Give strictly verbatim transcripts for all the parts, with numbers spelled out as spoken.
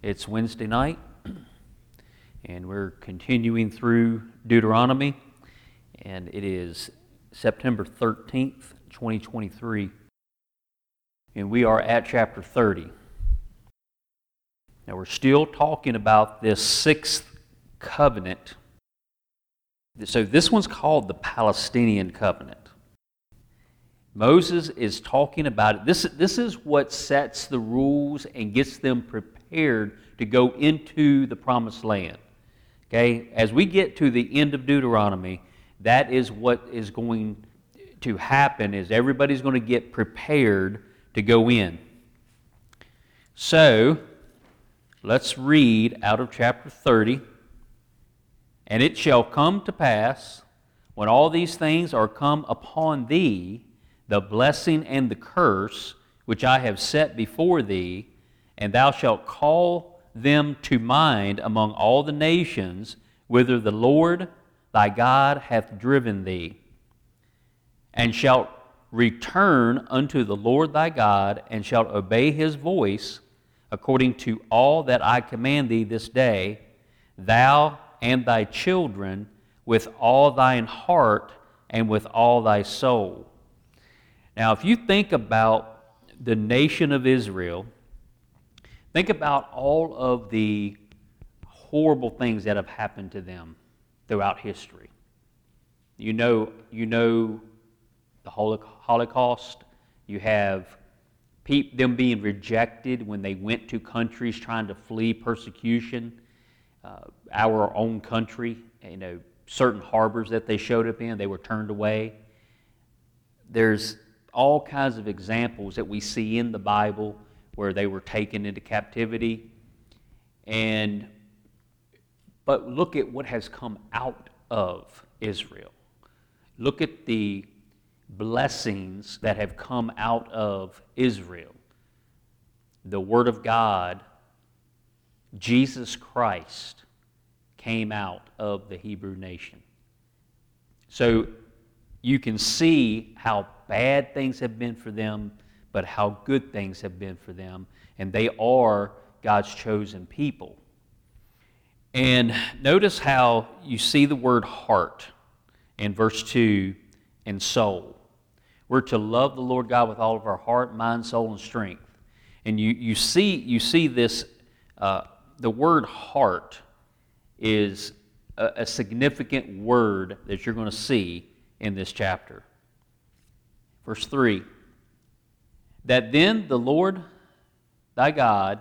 It's Wednesday night, and we're continuing through Deuteronomy, and it is September thirteenth, twenty twenty-three, and we are at chapter thirty. Now, we're still talking about this sixth covenant. So this one's called the Palestinian covenant. Moses is talking about it. This, this is what sets the rules and gets them prepared to go into the promised land. Okay, as we get to the end of Deuteronomy, that is what is going to happen, is everybody's going to get prepared to go in. So, let's read out of chapter thirty. And it shall come to pass, when all these things are come upon thee, the blessing and the curse, which I have set before thee, and thou shalt call them to mind among all the nations, whither the Lord thy God hath driven thee. And shalt return unto the Lord thy God, and shalt obey his voice, according to all that I command thee this day, thou and thy children, with all thine heart and with all thy soul. Now, if you think about the nation of Israel, think about all of the horrible things that have happened to them throughout history. You know, you know the Holocaust. You have pe- them being rejected when they went to countries trying to flee persecution. Uh, our own country, you know, certain harbors that they showed up in, they were turned away. There's all kinds of examples that we see in the Bible where they were taken into captivity. And but look at what has come out of Israel. Look at the blessings that have come out of Israel. The Word of God, Jesus Christ, came out of the Hebrew nation. So you can see how bad things have been for them, but how good things have been for them, and they are God's chosen people. And notice how you see the word heart in verse two, and soul. We're to love the Lord God with all of our heart, mind, soul, and strength. And you, you see you see this, uh, the word heart is a, a significant word that you're going to see in this chapter. Verse three, that then the Lord thy God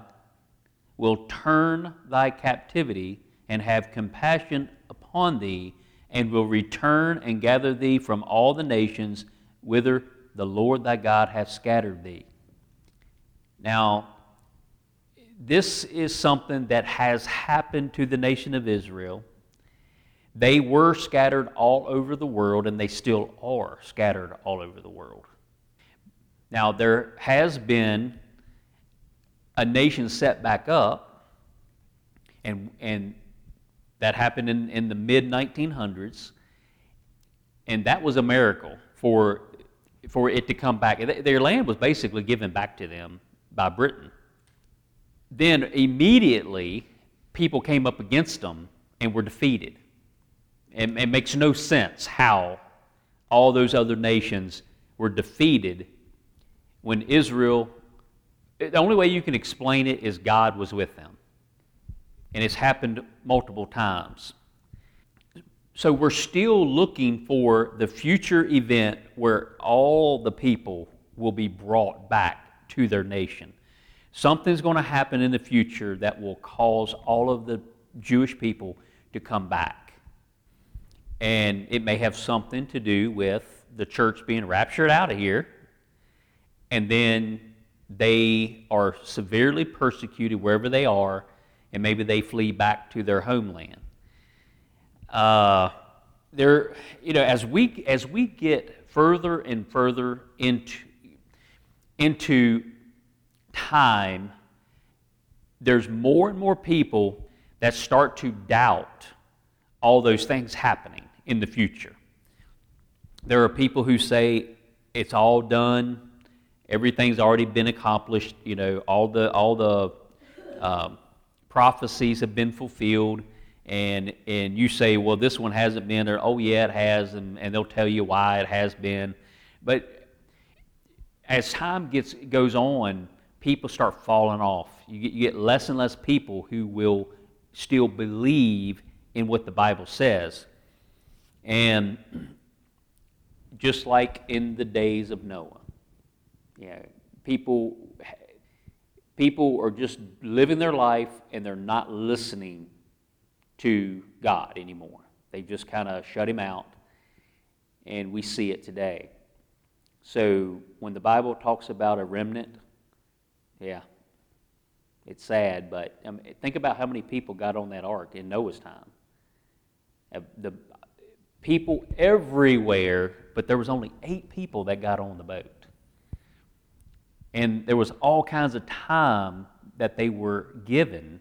will turn thy captivity and have compassion upon thee, and will return and gather thee from all the nations whither the Lord thy God hath scattered thee. Now, this is something that has happened to the nation of Israel. They were scattered all over the world, and they still are scattered all over the world. Now, there has been a nation set back up, and and that happened in, in the mid nineteen hundreds, and that was a miracle for, for it to come back. Their land was basically given back to them by Britain. Then immediately, people came up against them and were defeated. And it makes no sense how all those other nations were defeated when Israel, the only way you can explain it is God was with them. And it's happened multiple times. So we're still looking for the future event where all the people will be brought back to their nation. Something's going to happen in the future that will cause all of the Jewish people to come back. And it may have something to do with the church being raptured out of here, and then they are severely persecuted wherever they are, and maybe they flee back to their homeland. Uh, there, you know, as we as we get further and further into into time, there's more and more people that start to doubt all those things happening in the future. There are people who say it's all done. Everything's already been accomplished. You know, all the all the um, prophecies have been fulfilled, and and you say, well, this one hasn't been, or oh yeah, it has, and, and they'll tell you why it has been. But as time gets goes on, people start falling off. You get, you get less and less people who will still believe in what the Bible says. And just like in the days of Noah, you know, people people are just living their life and they're not listening to God anymore. They just kind of shut him out, and we see it today. So when the Bible talks about a remnant, yeah, it's sad, but I mean, think about how many people got on that ark in Noah's time. Uh, the people everywhere, but there was only eight people that got on the boat. And there was all kinds of time that they were given.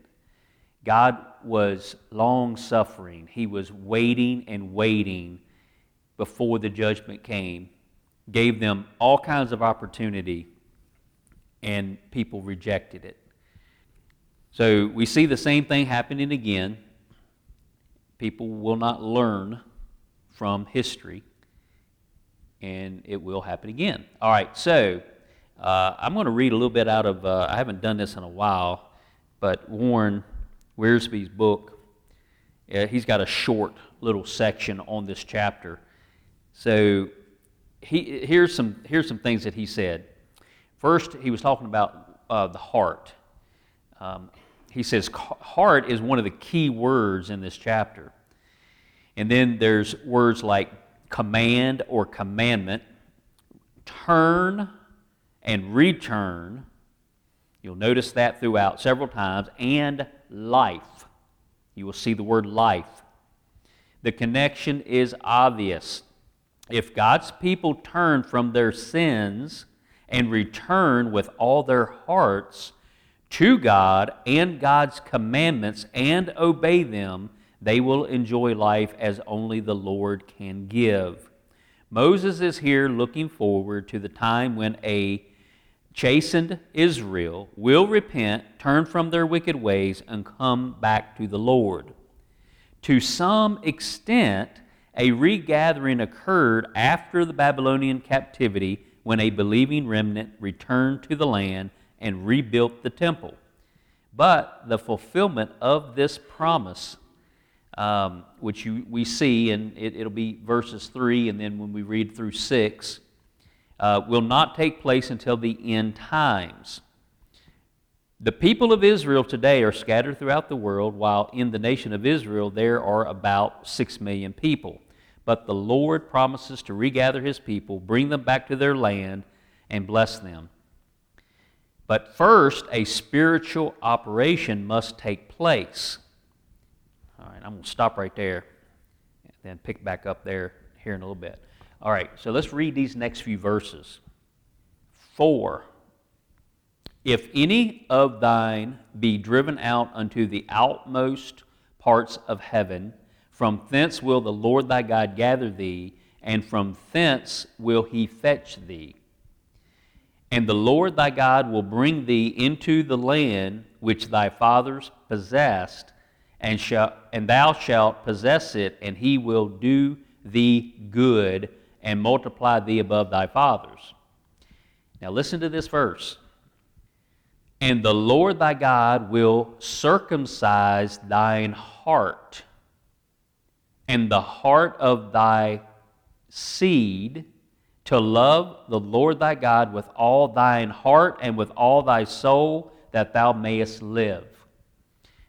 God was long-suffering. He was waiting and waiting before the judgment came, gave them all kinds of opportunity, and people rejected it. So we see the same thing happening again. People will not learn from history, and it will happen again. All right, so uh, I'm going to read a little bit out of, uh, I haven't done this in a while, but Warren Wiersbe's book, uh, he's got a short little section on this chapter. So he, here's some here's some things that he said. First, he was talking about uh, the heart. Um, he says heart is one of the key words in this chapter. And then there's words like command or commandment, turn and return. You'll notice that throughout several times. And life. You will see the word life. The connection is obvious. If God's people turn from their sins and return with all their hearts to God and God's commandments and obey them, they will enjoy life as only the Lord can give. Moses is here looking forward to the time when a chastened Israel will repent, turn from their wicked ways, and come back to the Lord. To some extent, a regathering occurred after the Babylonian captivity when a believing remnant returned to the land and rebuilt the temple. But the fulfillment of this promise, Um, which you, we see, and it, it'll be verses three, and then when we read through six, uh, will not take place until the end times. The people of Israel today are scattered throughout the world, while in the nation of Israel there are about six million people. But the Lord promises to regather His people, bring them back to their land, and bless them. But first, a spiritual operation must take place. All right, I'm going to stop right there and then pick back up there here in a little bit. All right, so let's read these next few verses. Four, if any of thine be driven out unto the outmost parts of heaven, from thence will the Lord thy God gather thee, and from thence will he fetch thee. And the Lord thy God will bring thee into the land which thy fathers possessed, And, shall, and thou shalt possess it, and he will do thee good, and multiply thee above thy fathers. Now listen to this verse. And the Lord thy God will circumcise thine heart, and the heart of thy seed, to love the Lord thy God with all thine heart and with all thy soul, that thou mayest live.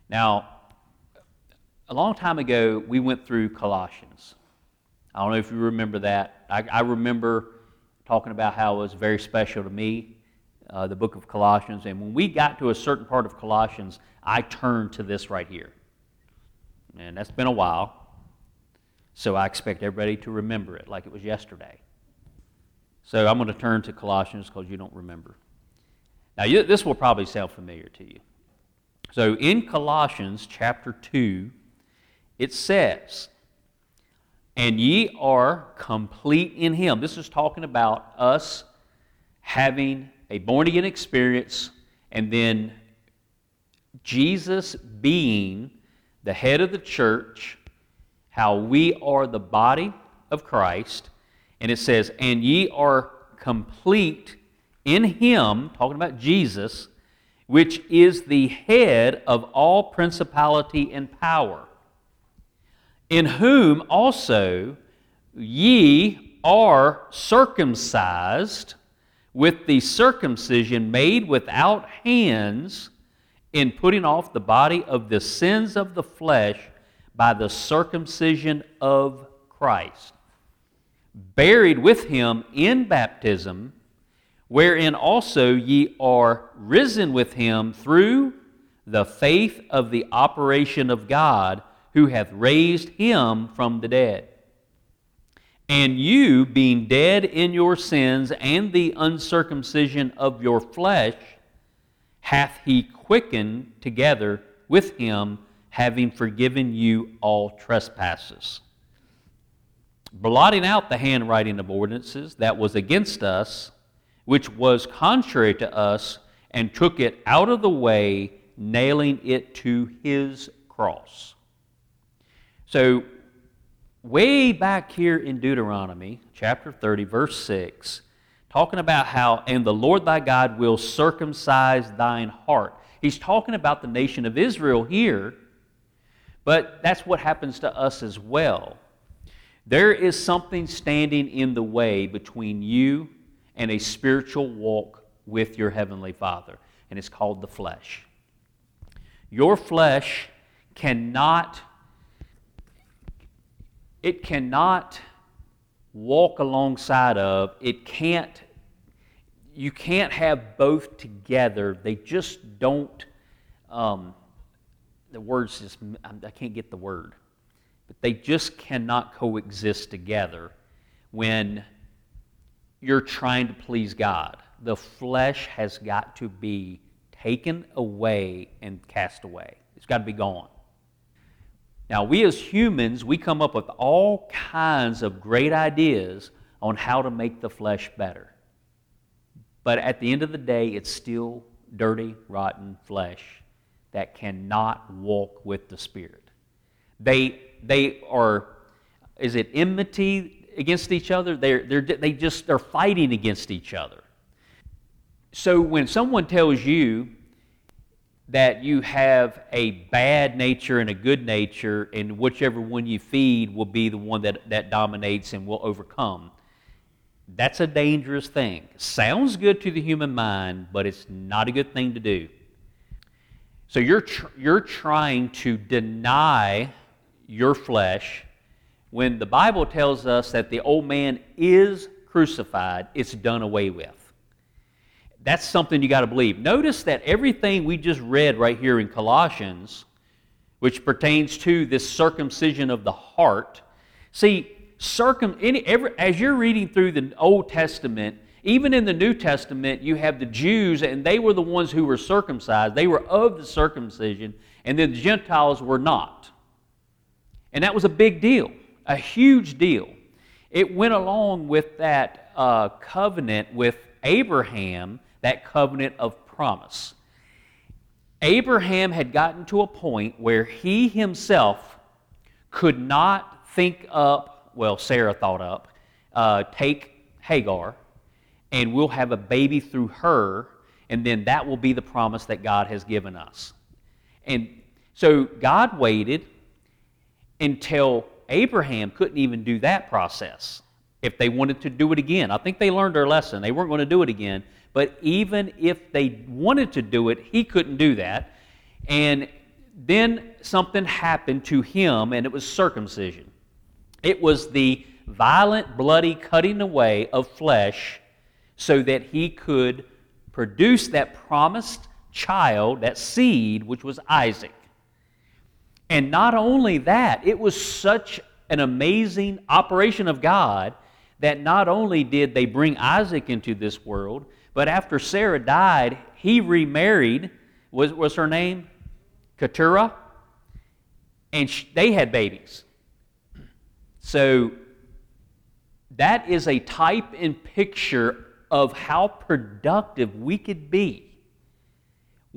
Now, a long time ago, we went through Colossians. I don't know if you remember that. I, I remember talking about how it was very special to me, uh, the book of Colossians. And when we got to a certain part of Colossians, I turned to this right here. And that's been a while, so I expect everybody to remember it like it was yesterday. So I'm going to turn to Colossians because you don't remember. Now, you, this will probably sound familiar to you. So in Colossians chapter two, it says, and ye are complete in him. This is talking about us having a born-again experience and then Jesus being the head of the church, how we are the body of Christ. And it says, and ye are complete in him, talking about Jesus, which is the head of all principality and power, in whom also ye are circumcised with the circumcision made without hands, in putting off the body of the sins of the flesh by the circumcision of Christ, buried with him in baptism, wherein also ye are risen with him through the faith of the operation of God, who hath raised him from the dead. And you, being dead in your sins and the uncircumcision of your flesh, hath he quickened together with him, having forgiven you all trespasses, blotting out the handwriting of ordinances that was against us, which was contrary to us, and took it out of the way, nailing it to his cross. So, way back here in Deuteronomy, chapter thirty, verse six, talking about how, and the Lord thy God will circumcise thine heart. He's talking about the nation of Israel here, but that's what happens to us as well. There is something standing in the way between you and a spiritual walk with your Heavenly Father, and it's called the flesh. Your flesh cannot, it cannot walk alongside of, it can't, you can't have both together. They just don't, um, the words just, I can't get the word, but they just cannot coexist together when you're trying to please God. The flesh has got to be taken away and cast away. It's got to be gone. Now, we as humans, we come up with all kinds of great ideas on how to make the flesh better. But at the end of the day, it's still dirty, rotten flesh that cannot walk with the Spirit. They they are, is it enmity against each other? They're, they're, they just, they're fighting against each other. So when someone tells you that you have a bad nature and a good nature, and whichever one you feed will be the one that, that dominates and will overcome, that's a dangerous thing. Sounds good to the human mind, but it's not a good thing to do. So you're tr- you're trying to deny your flesh, when the Bible tells us that the old man is crucified, it's done away with. That's something you got to believe. Notice that everything we just read right here in Colossians, which pertains to this circumcision of the heart, see, circum any, every, as you're reading through the Old Testament, even in the New Testament, you have the Jews, and they were the ones who were circumcised. They were of the circumcision, and then the Gentiles were not. And that was a big deal. A huge deal. It went along with that uh, covenant with Abraham, that covenant of promise. Abraham had gotten to a point where he himself could not think up, well, Sarah thought up, uh, take Hagar, and we'll have a baby through her, and then that will be the promise that God has given us. And so God waited until Abraham couldn't even do that process if they wanted to do it again. I think they learned their lesson. They weren't going to do it again. But even if they wanted to do it, he couldn't do that. And then something happened to him, and it was circumcision. It was the violent, bloody cutting away of flesh so that he could produce that promised child, that seed, which was Isaac. And not only that, it was such an amazing operation of God that not only did they bring Isaac into this world, but after Sarah died, he remarried, was, was her name? Keturah. And she, they had babies. So that is a type and picture of how productive we could be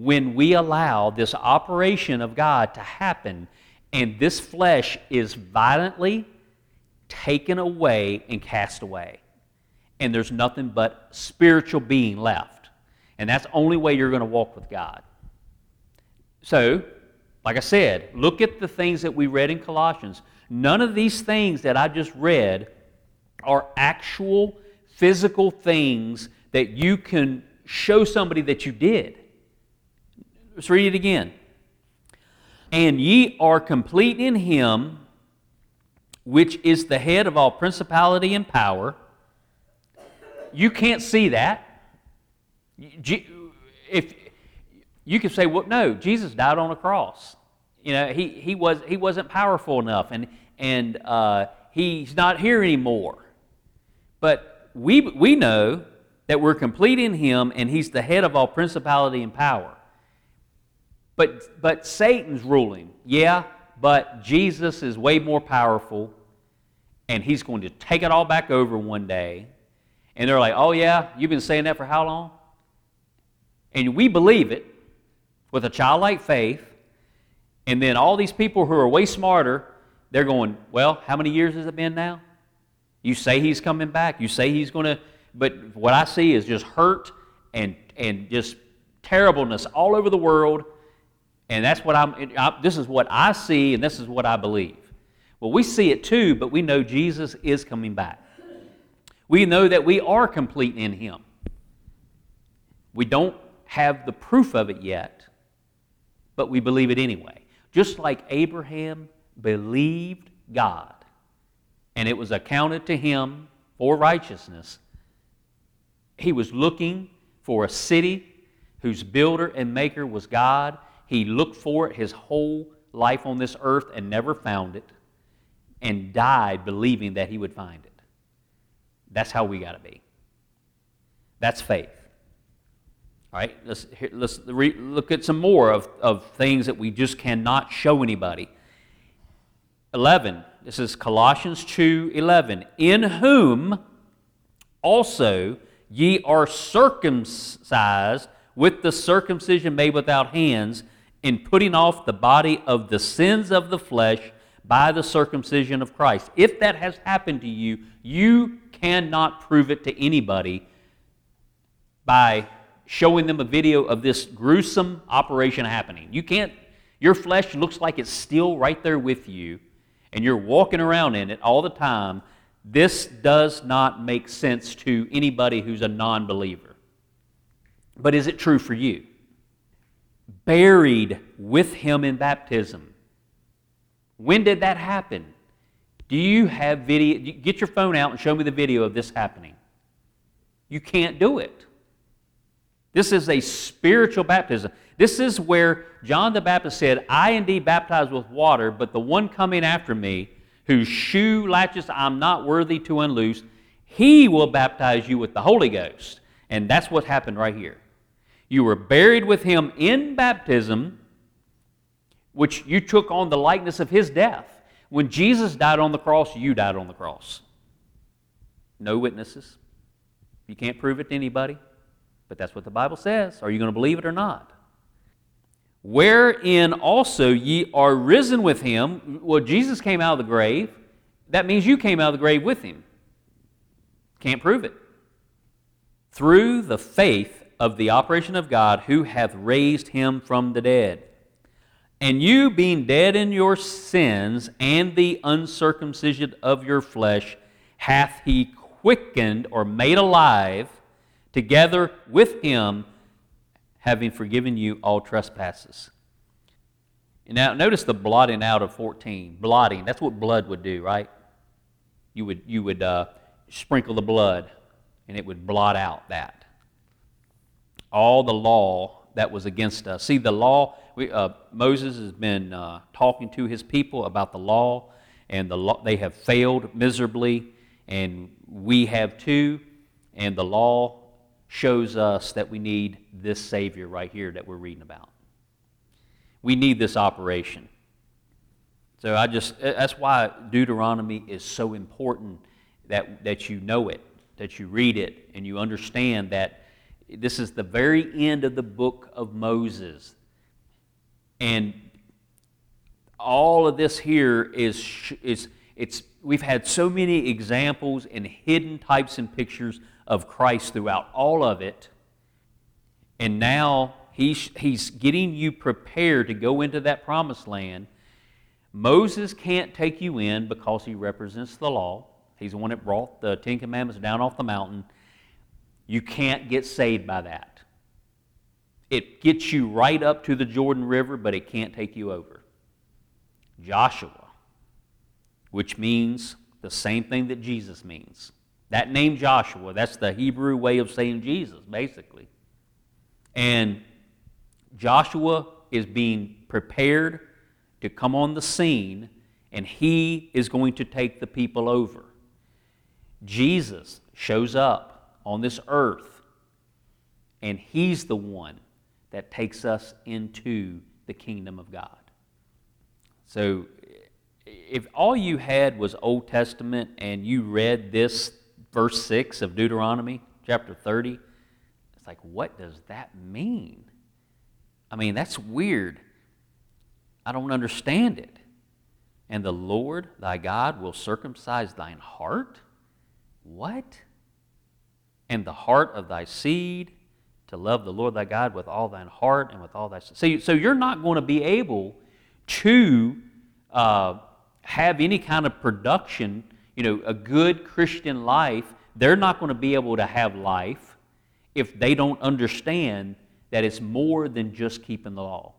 when we allow this operation of God to happen and this flesh is violently taken away and cast away. And there's nothing but spiritual being left. And that's the only way you're going to walk with God. So, like I said, look at the things that we read in Colossians. None of these things that I just read are actual physical things that you can show somebody that you did. Let's read it again. And ye are complete in him, which is the head of all principality and power. You can't see that. If you can say, well, no, Jesus died on a cross. You know, he he was he wasn't powerful enough, and and uh, he's not here anymore. But we we know that we're complete in him, and he's the head of all principality and power. But but Satan's ruling, yeah. But Jesus is way more powerful, and he's going to take it all back over one day. And they're like, oh yeah, you've been saying that for how long? And we believe it with a childlike faith. And then all these people who are way smarter, they're going, well, how many years has it been now? You say he's coming back. You say he's going to, but what I see is just hurt and and just terribleness all over the world. And that's what I'm, I, this is what I see, and this is what I believe. Well, we see it too, but we know Jesus is coming back. We know that we are complete in him. We don't have the proof of it yet, but we believe it anyway. Just like Abraham believed God, and it was accounted to him for righteousness, he was looking for a city whose builder and maker was God. He looked for it his whole life on this earth and never found it, and died believing that he would find it. That's how we got to be. That's faith. All right, let's, let's re- look at some more of, of things that we just cannot show anybody. eleven, this is Colossians two eleven. In whom also ye are circumcised with the circumcision made without hands, in putting off the body of the sins of the flesh by the circumcision of Christ. If that has happened to you, you cannot prove it to anybody by showing them a video of this gruesome operation happening. You can't, your flesh looks like it's still right there with you, and you're walking around in it all the time. This does not make sense to anybody who's a non-believer. But is it true for you? Buried with him in baptism. When did that happen? Do you have video? Get your phone out and show me the video of this happening. You can't do it. This is a spiritual baptism. This is where John the Baptist said, I indeed baptize with water, but the one coming after me, whose shoe latches I'm not worthy to unloose, he will baptize you with the Holy Ghost. And that's what happened right here. You were buried with him in baptism, which you took on the likeness of his death. When Jesus died on the cross, you died on the cross. No witnesses. You can't prove it to anybody, but that's what the Bible says. Are you going to believe it or not? Wherein also ye are risen with him. Well, Jesus came out of the grave. That means you came out of the grave with him. Can't prove it. Through the faith of the operation of God, who hath raised him from the dead. And you, being dead in your sins and the uncircumcision of your flesh, hath he quickened or made alive together with him, having forgiven you all trespasses. And now notice the blotting out of fourteen. Blotting, that's what blood would do, right? You would, you would uh, sprinkle the blood, and it would blot out that. All the law that was against us. See, the law, we, uh, Moses has been uh, talking to his people about the law, and the law, they have failed miserably, and we have too, and the law shows us that we need this Savior right here that we're reading about. We need this operation. So I just, that's why Deuteronomy is so important, that, that you know it, that you read it, and you understand that This is the very end of the book of Moses. And all of this here is, is it's we've had so many examples and hidden types and pictures of Christ throughout all of it. And now he's, he's getting you prepared to go into that promised land. Moses can't take you in because he represents the law. He's the one that brought the Ten Commandments down off the mountain. You can't get saved by that. It gets you right up to the Jordan River, but it can't take you over. Joshua, which means the same thing that Jesus means. That name Joshua, that's the Hebrew way of saying Jesus, basically. And Joshua is being prepared to come on the scene, and he is going to take the people over. Jesus shows up on this earth, and he's the one that takes us into the kingdom of God. So if all you had was Old Testament and you read this verse six of Deuteronomy chapter thirty, it's like, what does that mean? I mean, that's weird. I don't understand it. And the Lord thy God will circumcise thine heart? What? And the heart of thy seed, to love the Lord thy God with all thine heart and with all thy... So, so you're not going to be able to uh, have any kind of production, you know, a good Christian life. They're not going to be able to have life if they don't understand that it's more than just keeping the law.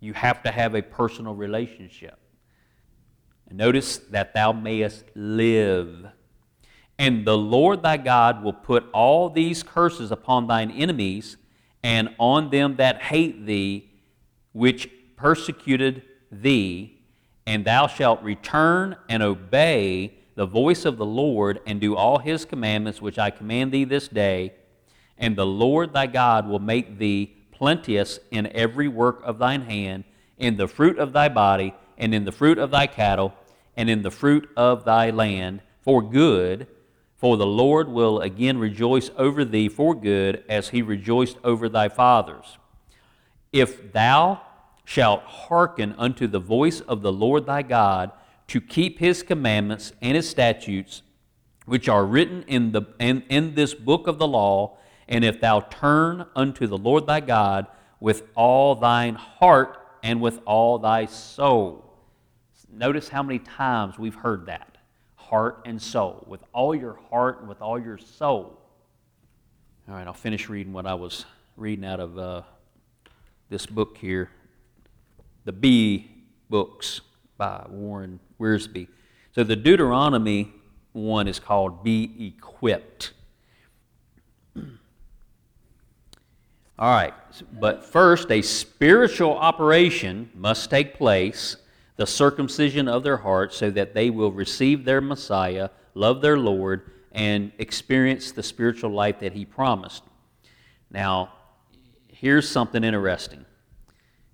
You have to have a personal relationship. And notice that thou mayest live. And the Lord thy God will put all these curses upon thine enemies and on them that hate thee, which persecuted thee. And thou shalt return and obey the voice of the Lord and do all his commandments which I command thee this day. And the Lord thy God will make thee plenteous in every work of thine hand, in the fruit of thy body, and in the fruit of thy cattle, and in the fruit of thy land, for good. For the Lord will again rejoice over thee for good, as he rejoiced over thy fathers. If thou shalt hearken unto the voice of the Lord thy God, to keep his commandments and his statutes, which are written in the in, in this book of the law, and if thou turn unto the Lord thy God with all thine heart and with all thy soul. Notice how many times we've heard that. Heart and soul. With all your heart and with all your soul. All right, I'll finish reading what I was reading out of uh, this book here. The Be Books by Warren Wiersbe. So the Deuteronomy one is called Be Equipped. All right, but first a spiritual operation must take place, the circumcision of their hearts, so that they will receive their Messiah, love their Lord, and experience the spiritual life that he promised. Now, here's something interesting.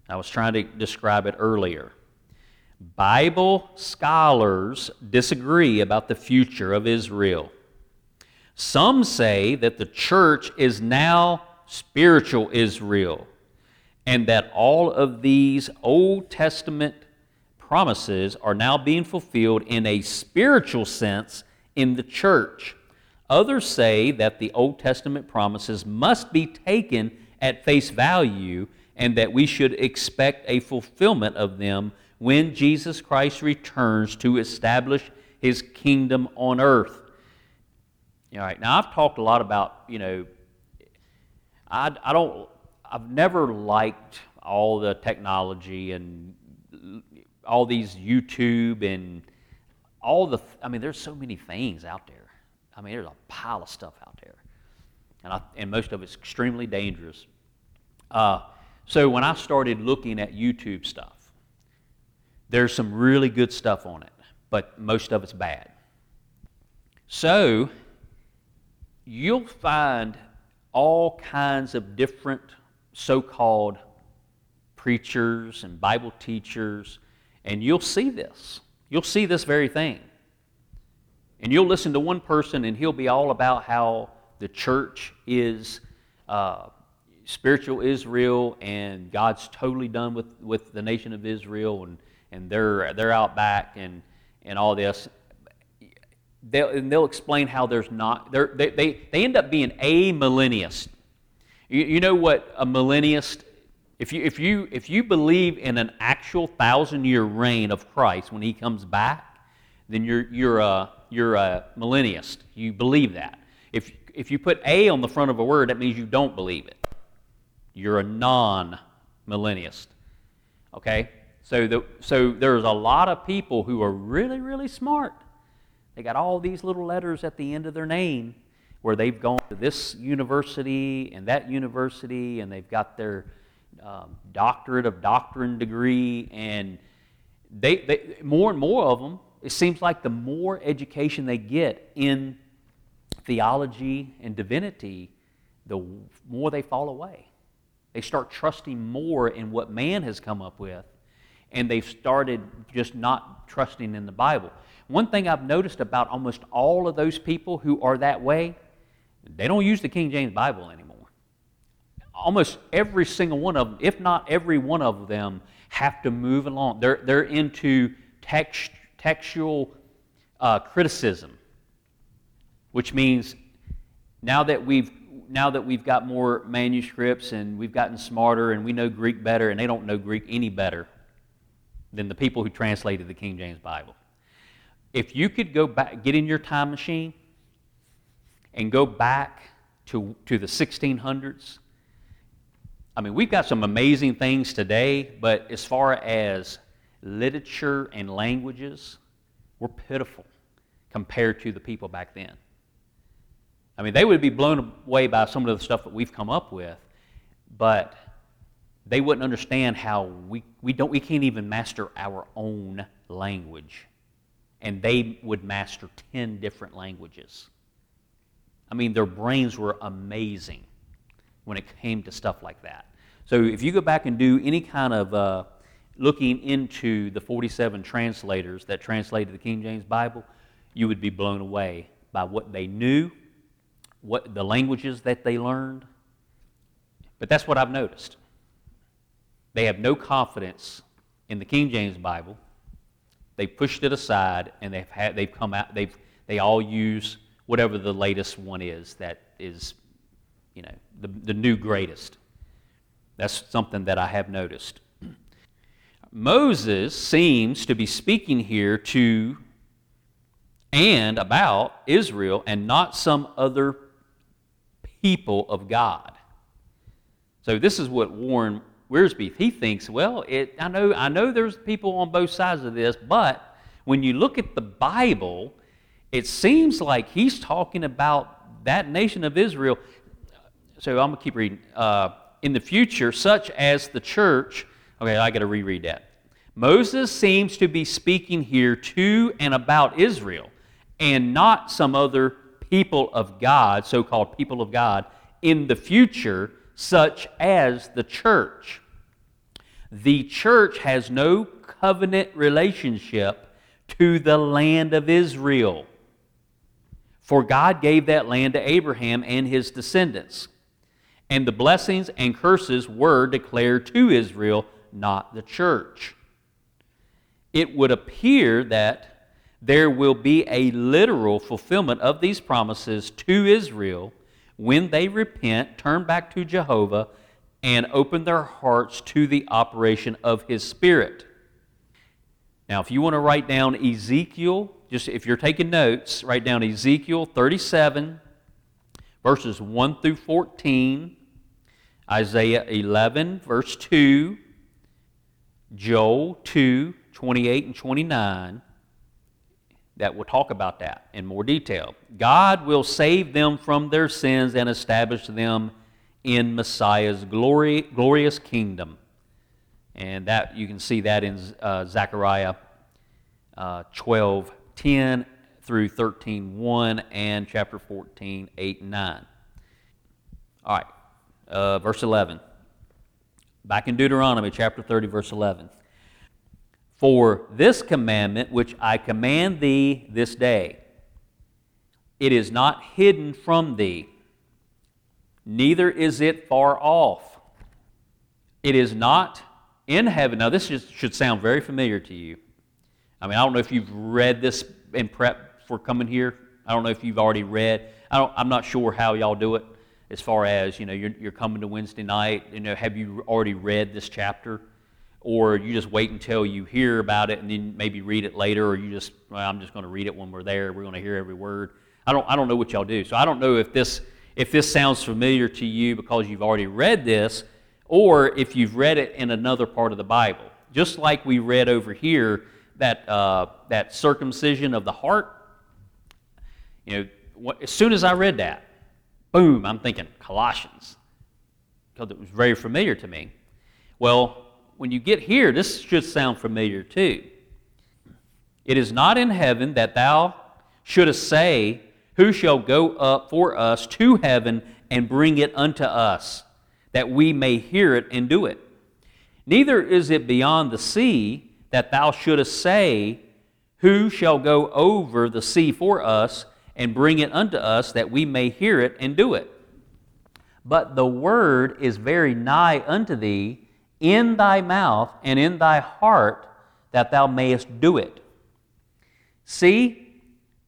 I was trying to describe it earlier. Bible scholars disagree about the future of Israel. Some say that the church is now spiritual Israel, and that all of these Old Testament promises are now being fulfilled in a spiritual sense in the church. Others say that the Old Testament promises must be taken at face value and that we should expect a fulfillment of them when Jesus Christ returns to establish his kingdom on earth. All right, now I've talked a lot about, you know, I, I don't, I've never liked all the technology and all these YouTube and all the, I mean, there's so many things out there. I mean, there's a pile of stuff out there. And, I, and most of it's extremely dangerous. Uh, so when I started looking at YouTube stuff, there's some really good stuff on it, but most of it's bad. So you'll find all kinds of different so-called preachers and Bible teachers, and you'll see this. You'll see this very thing. And you'll listen to one person, and he'll be all about how the church is uh, spiritual Israel, and God's totally done with, with the nation of Israel, and, and they're they're out back and and all this. They'll, and they'll explain how there's not they they they end up being amillennialist. You, you know what a millennialist? If you if you if you believe in an actual thousand year reign of Christ when He comes back, then you're you're a you're a millennialist. You believe that. If if you put a on the front of a word, that means you don't believe it. You're a non-millennialist. Okay, so the so there's a lot of people who are really really smart. They got all these little letters at the end of their name, where they've gone to this university and that university, and they've got their um, doctorate of doctrine degree, and they, they more and more of them. It seems like the more education they get in theology and divinity, the more they fall away. They start trusting more in what man has come up with, and they've started just not trusting in the Bible. One thing I've noticed about almost all of those people who are that way, they don't use the King James Bible anymore. Almost every single one of them, if not every one of them, have to move along. They're, they're into text, textual uh, criticism, which means now that we've now that we've got more manuscripts and we've gotten smarter and we know Greek better, and they don't know Greek any better than the people who translated the King James Bible. If you could go back, get in your time machine and go back to, to the sixteen hundreds, I mean, we've got some amazing things today, but as far as literature and languages, were pitiful compared to the people back then. I mean, they would be blown away by some of the stuff that we've come up with, but they wouldn't understand how we, we don't we can't even master our own language. And they would master ten different languages. I mean, their brains were amazing when it came to stuff like that. So if you go back and do any kind of uh, looking into the forty-seven translators that translated the King James Bible, you would be blown away by what they knew, what the languages that they learned. But that's what I've noticed. They have no confidence in the King James Bible. They pushed it aside, and they've had, they've come out. They've they all use whatever the latest one is that is, you know, the the new greatest. That's something that I have noticed. Moses seems to be speaking here to and about Israel, and not some other people of God. So this is what Warren Wiersbe, he thinks, well, it, I know I know there's people on both sides of this, but when you look at the Bible, it seems like he's talking about that nation of Israel. So I'm going to keep reading. Uh, in the future, such as the church. Okay, I got to reread that. Moses seems to be speaking here to and about Israel, and not some other people of God, so-called people of God, in the future, such as the church. The church has no covenant relationship to the land of Israel, for God gave that land to Abraham and his descendants, and the blessings and curses were declared to Israel, not the church. It would appear that there will be a literal fulfillment of these promises to Israel when they repent, turn back to Jehovah, and open their hearts to the operation of His Spirit. Now, if you want to write down Ezekiel, just if you're taking notes, write down Ezekiel thirty-seven, verses one through fourteen, Isaiah eleven, verse two, Joel two, twenty-eight and twenty-nine, that we'll talk about that in more detail. God will save them from their sins and establish them in Messiah's glory, glorious kingdom. And that you can see that in uh, Zechariah uh, twelve ten through thirteen one and chapter fourteen eight and nine. All right, uh, verse eleven. Back in Deuteronomy chapter thirty, verse eleven. For this commandment which I command thee this day, it is not hidden from thee, neither is it far off. It is not in heaven. Now, this just should sound very familiar to you. I mean, I don't know if you've read this in prep for coming here. I don't know if you've already read. I don't, I'm not sure how y'all do it as far as, you know, you're, you're coming to Wednesday night. You know, have you already read this chapter? Or you just wait until you hear about it and then maybe read it later, or you just, well, I'm just going to read it when we're there. We're going to hear every word. I don't I don't know what y'all do. So I don't know if this if this sounds familiar to you because you've already read this, or if you've read it in another part of the Bible. Just like we read over here, that uh, that circumcision of the heart. You know, as soon as I read that, boom, I'm thinking Colossians, because it was very familiar to me. Well, when you get here, this should sound familiar too. It is not in heaven that thou shouldest say, who shall go up for us to heaven and bring it unto us, that we may hear it and do it? Neither is it beyond the sea that thou shouldest say, who shall go over the sea for us and bring it unto us, that we may hear it and do it? But the word is very nigh unto thee, in thy mouth and in thy heart, that thou mayest do it. See,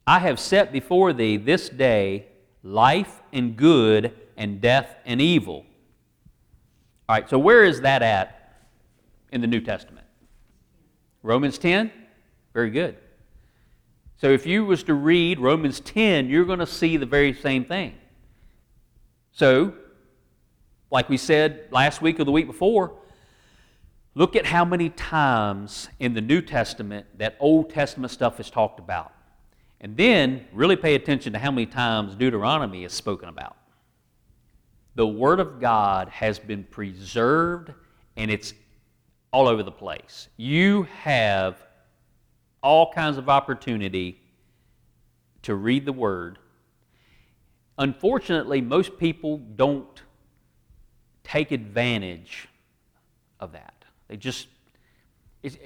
I have set before thee this day life and good, and death and evil. All right, so where is that at in the New Testament? Romans ten? Very good. So if you was to read Romans ten, you're going to see the very same thing. So, like we said last week or the week before, look at how many times in the New Testament that Old Testament stuff is talked about. And then really pay attention to how many times Deuteronomy is spoken about. The Word of God has been preserved, and it's all over the place. You have all kinds of opportunity to read the Word. Unfortunately, most people don't take advantage of that. They just, if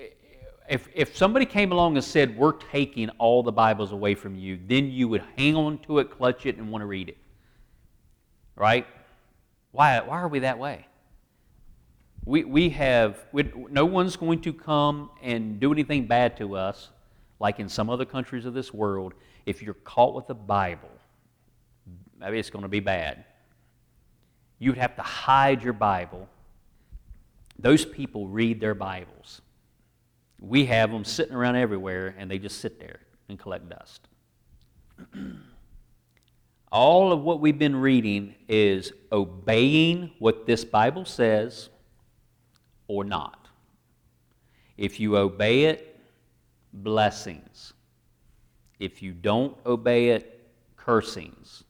if somebody came along and said, we're taking all the Bibles away from you, then you would hang on to it, clutch it, and want to read it. Right? Why why are we that way? We we have, we, no one's going to come and do anything bad to us, like in some other countries of this world. If you're caught with the Bible, maybe it's going to be bad. You'd have to hide your Bible. Those people read their Bibles. We have them sitting around everywhere, and they just sit there and collect dust. All of what we've been reading is obeying what this Bible says or not. If you obey it, blessings. If you don't obey it, cursings.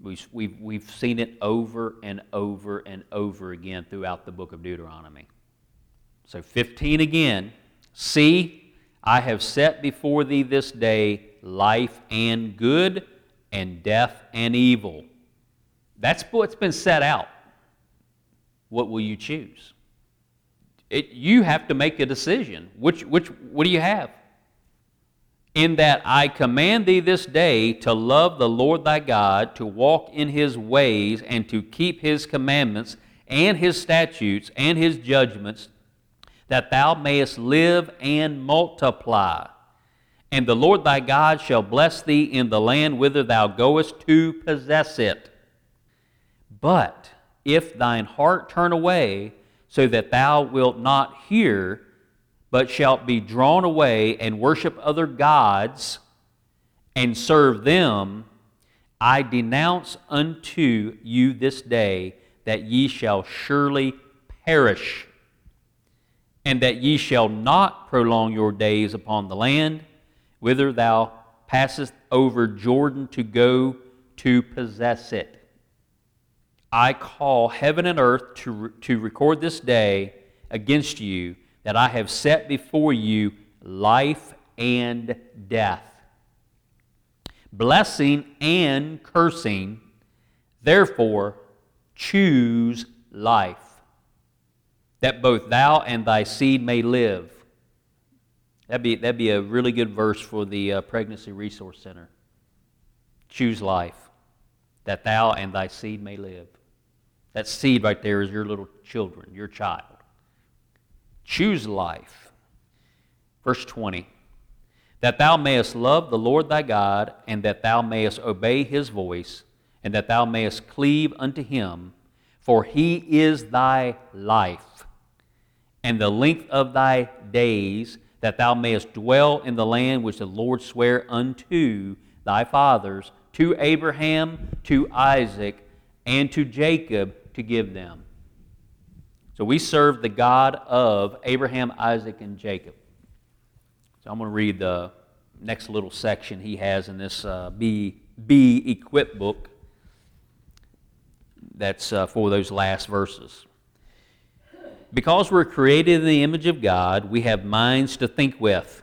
We've, we've, we've seen it over and over and over again throughout the book of Deuteronomy. So fifteen again, see, I have set before thee this day life and good, and death and evil. That's what's been set out. What will you choose? It, you have to make a decision. Which, which, what do you have? In that I command thee this day to love the Lord thy God, to walk in his ways, and to keep his commandments, and his statutes, and his judgments, that thou mayest live and multiply. And the Lord thy God shall bless thee in the land whither thou goest to possess it. But if thine heart turn away, so that thou wilt not hear, but shalt be drawn away and worship other gods and serve them, I denounce unto you this day that ye shall surely perish, and that ye shall not prolong your days upon the land whither thou passest over Jordan to go to possess it. I call heaven and earth to, to record this day against you, that I have set before you life and death, blessing and cursing. Therefore, choose life, that both thou and thy seed may live. That'd be, that'd be a really good verse for the uh, Pregnancy Resource Center. Choose life. that thou and thy seed may live. That seed right there is your little children, your child. Choose life. Verse twenty, that thou mayest love the Lord thy God, and that thou mayest obey his voice, and that thou mayest cleave unto him, for he is thy life, and the length of thy days, that thou mayest dwell in the land which the Lord sware unto thy fathers, to Abraham, to Isaac, and to Jacob, to give them. So we serve the God of Abraham, Isaac, and Jacob. So I'm going to read the next little section he has in this uh, Be, Be Equipped book. That's uh, for those last verses. Because we're created in the image of God, we have minds to think with.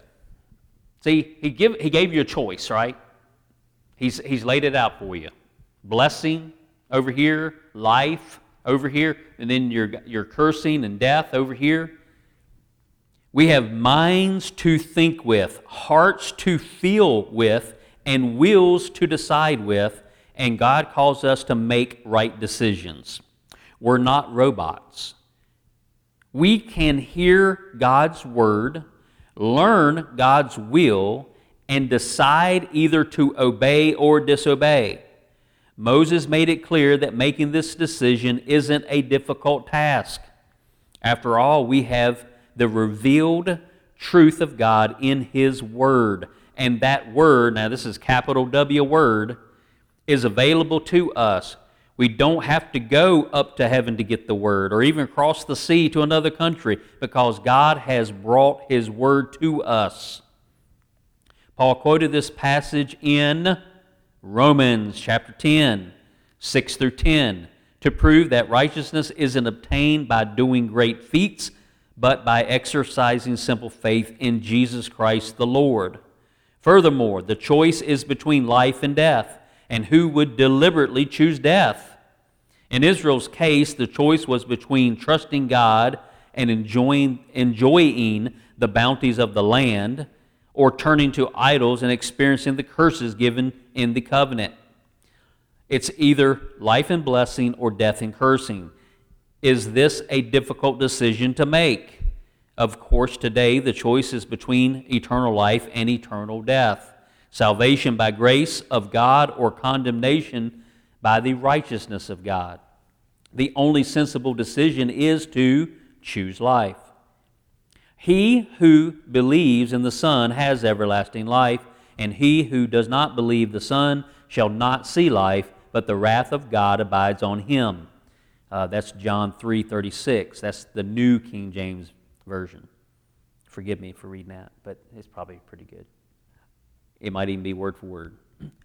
See, he, give, he gave you a choice, right? He's, he's laid it out for you. Blessing over here, life over here, and then your, your cursing and death over here. We have minds to think with, hearts to feel with, and wills to decide with, and God calls us to make right decisions. We're not robots. We can hear God's word, learn God's will, and decide either to obey or disobey. Moses made it clear that making this decision isn't a difficult task. After all, we have the revealed truth of God in His Word. And that Word, now this is capital W Word, is available to us. We don't have to go up to heaven to get the Word or even cross the sea to another country because God has brought His Word to us. Paul quoted this passage in Romans chapter ten, six through ten, to prove that righteousness isn't obtained by doing great feats, but by exercising simple faith in Jesus Christ the Lord. Furthermore, the choice is between life and death, and who would deliberately choose death? In Israel's case, the choice was between trusting God and enjoying, enjoying the bounties of the land, or turning to idols and experiencing the curses given in the covenant. It's either life and blessing or death and cursing. Is this a difficult decision to make? Of course, today the choice is between eternal life and eternal death, salvation by grace of God or condemnation by the righteousness of God. The only sensible decision is to choose life. He who believes in the Son has everlasting life, and he who does not believe the Son shall not see life, but the wrath of God abides on him. Uh, that's John three thirty-six. That's the New King James Version. Forgive me for reading that, but it's probably pretty good. It might even be word for word.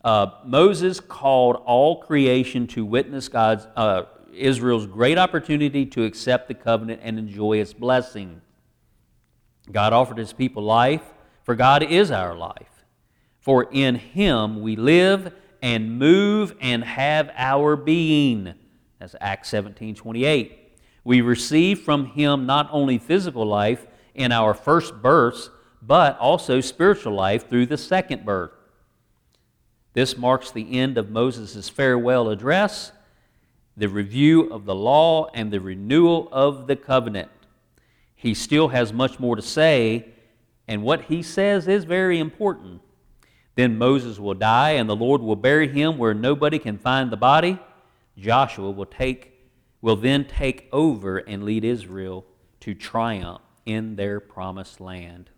Uh, Moses called all creation to witness God's uh, Israel's great opportunity to accept the covenant and enjoy its blessing. God offered His people life, for God is our life. For in Him we live and move and have our being. That's Acts seventeen twenty-eight. We receive from Him not only physical life in our first births, but also spiritual life through the second birth. This marks the end of Moses' farewell address, the review of the law, and the renewal of the covenant. He still has much more to say, and what he says is very important. Then Moses will die, and the Lord will bury him where nobody can find the body. Joshua will take, will then take over and lead Israel to triumph in their promised land.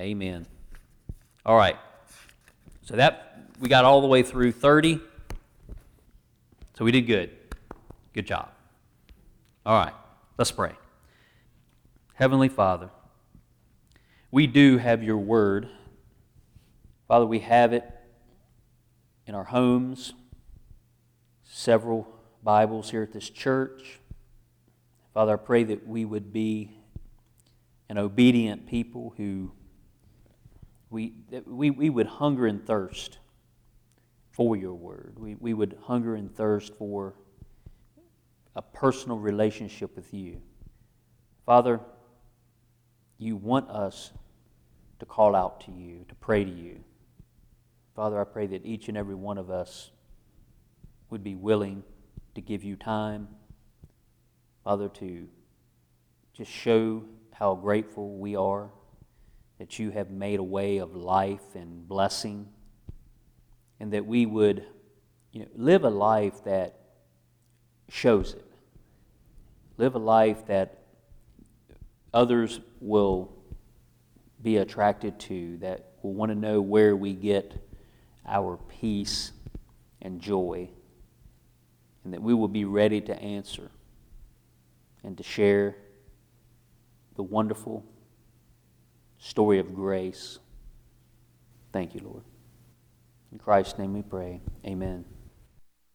Amen. All right. So that we got all the way through thirty. So we did good. Good job. All right. Let's pray. Heavenly Father, we do have your word. Father, we have it in our homes, several Bibles here at this church. Father, I pray that we would be an obedient people who we that we, we would hunger and thirst for your word. We, we would hunger and thirst for a personal relationship with you. Father, you want us to call out to you, to pray to you. Father, I pray that each and every one of us would be willing to give you time, Father, to just show how grateful we are that you have made a way of life and blessing, and that we would, you know, live a life that shows it. Live a life that others will be attracted to, that will want to know where we get our peace and joy, and that we will be ready to answer and to share the wonderful story of grace. Thank you, Lord. In Christ's name we pray. Amen.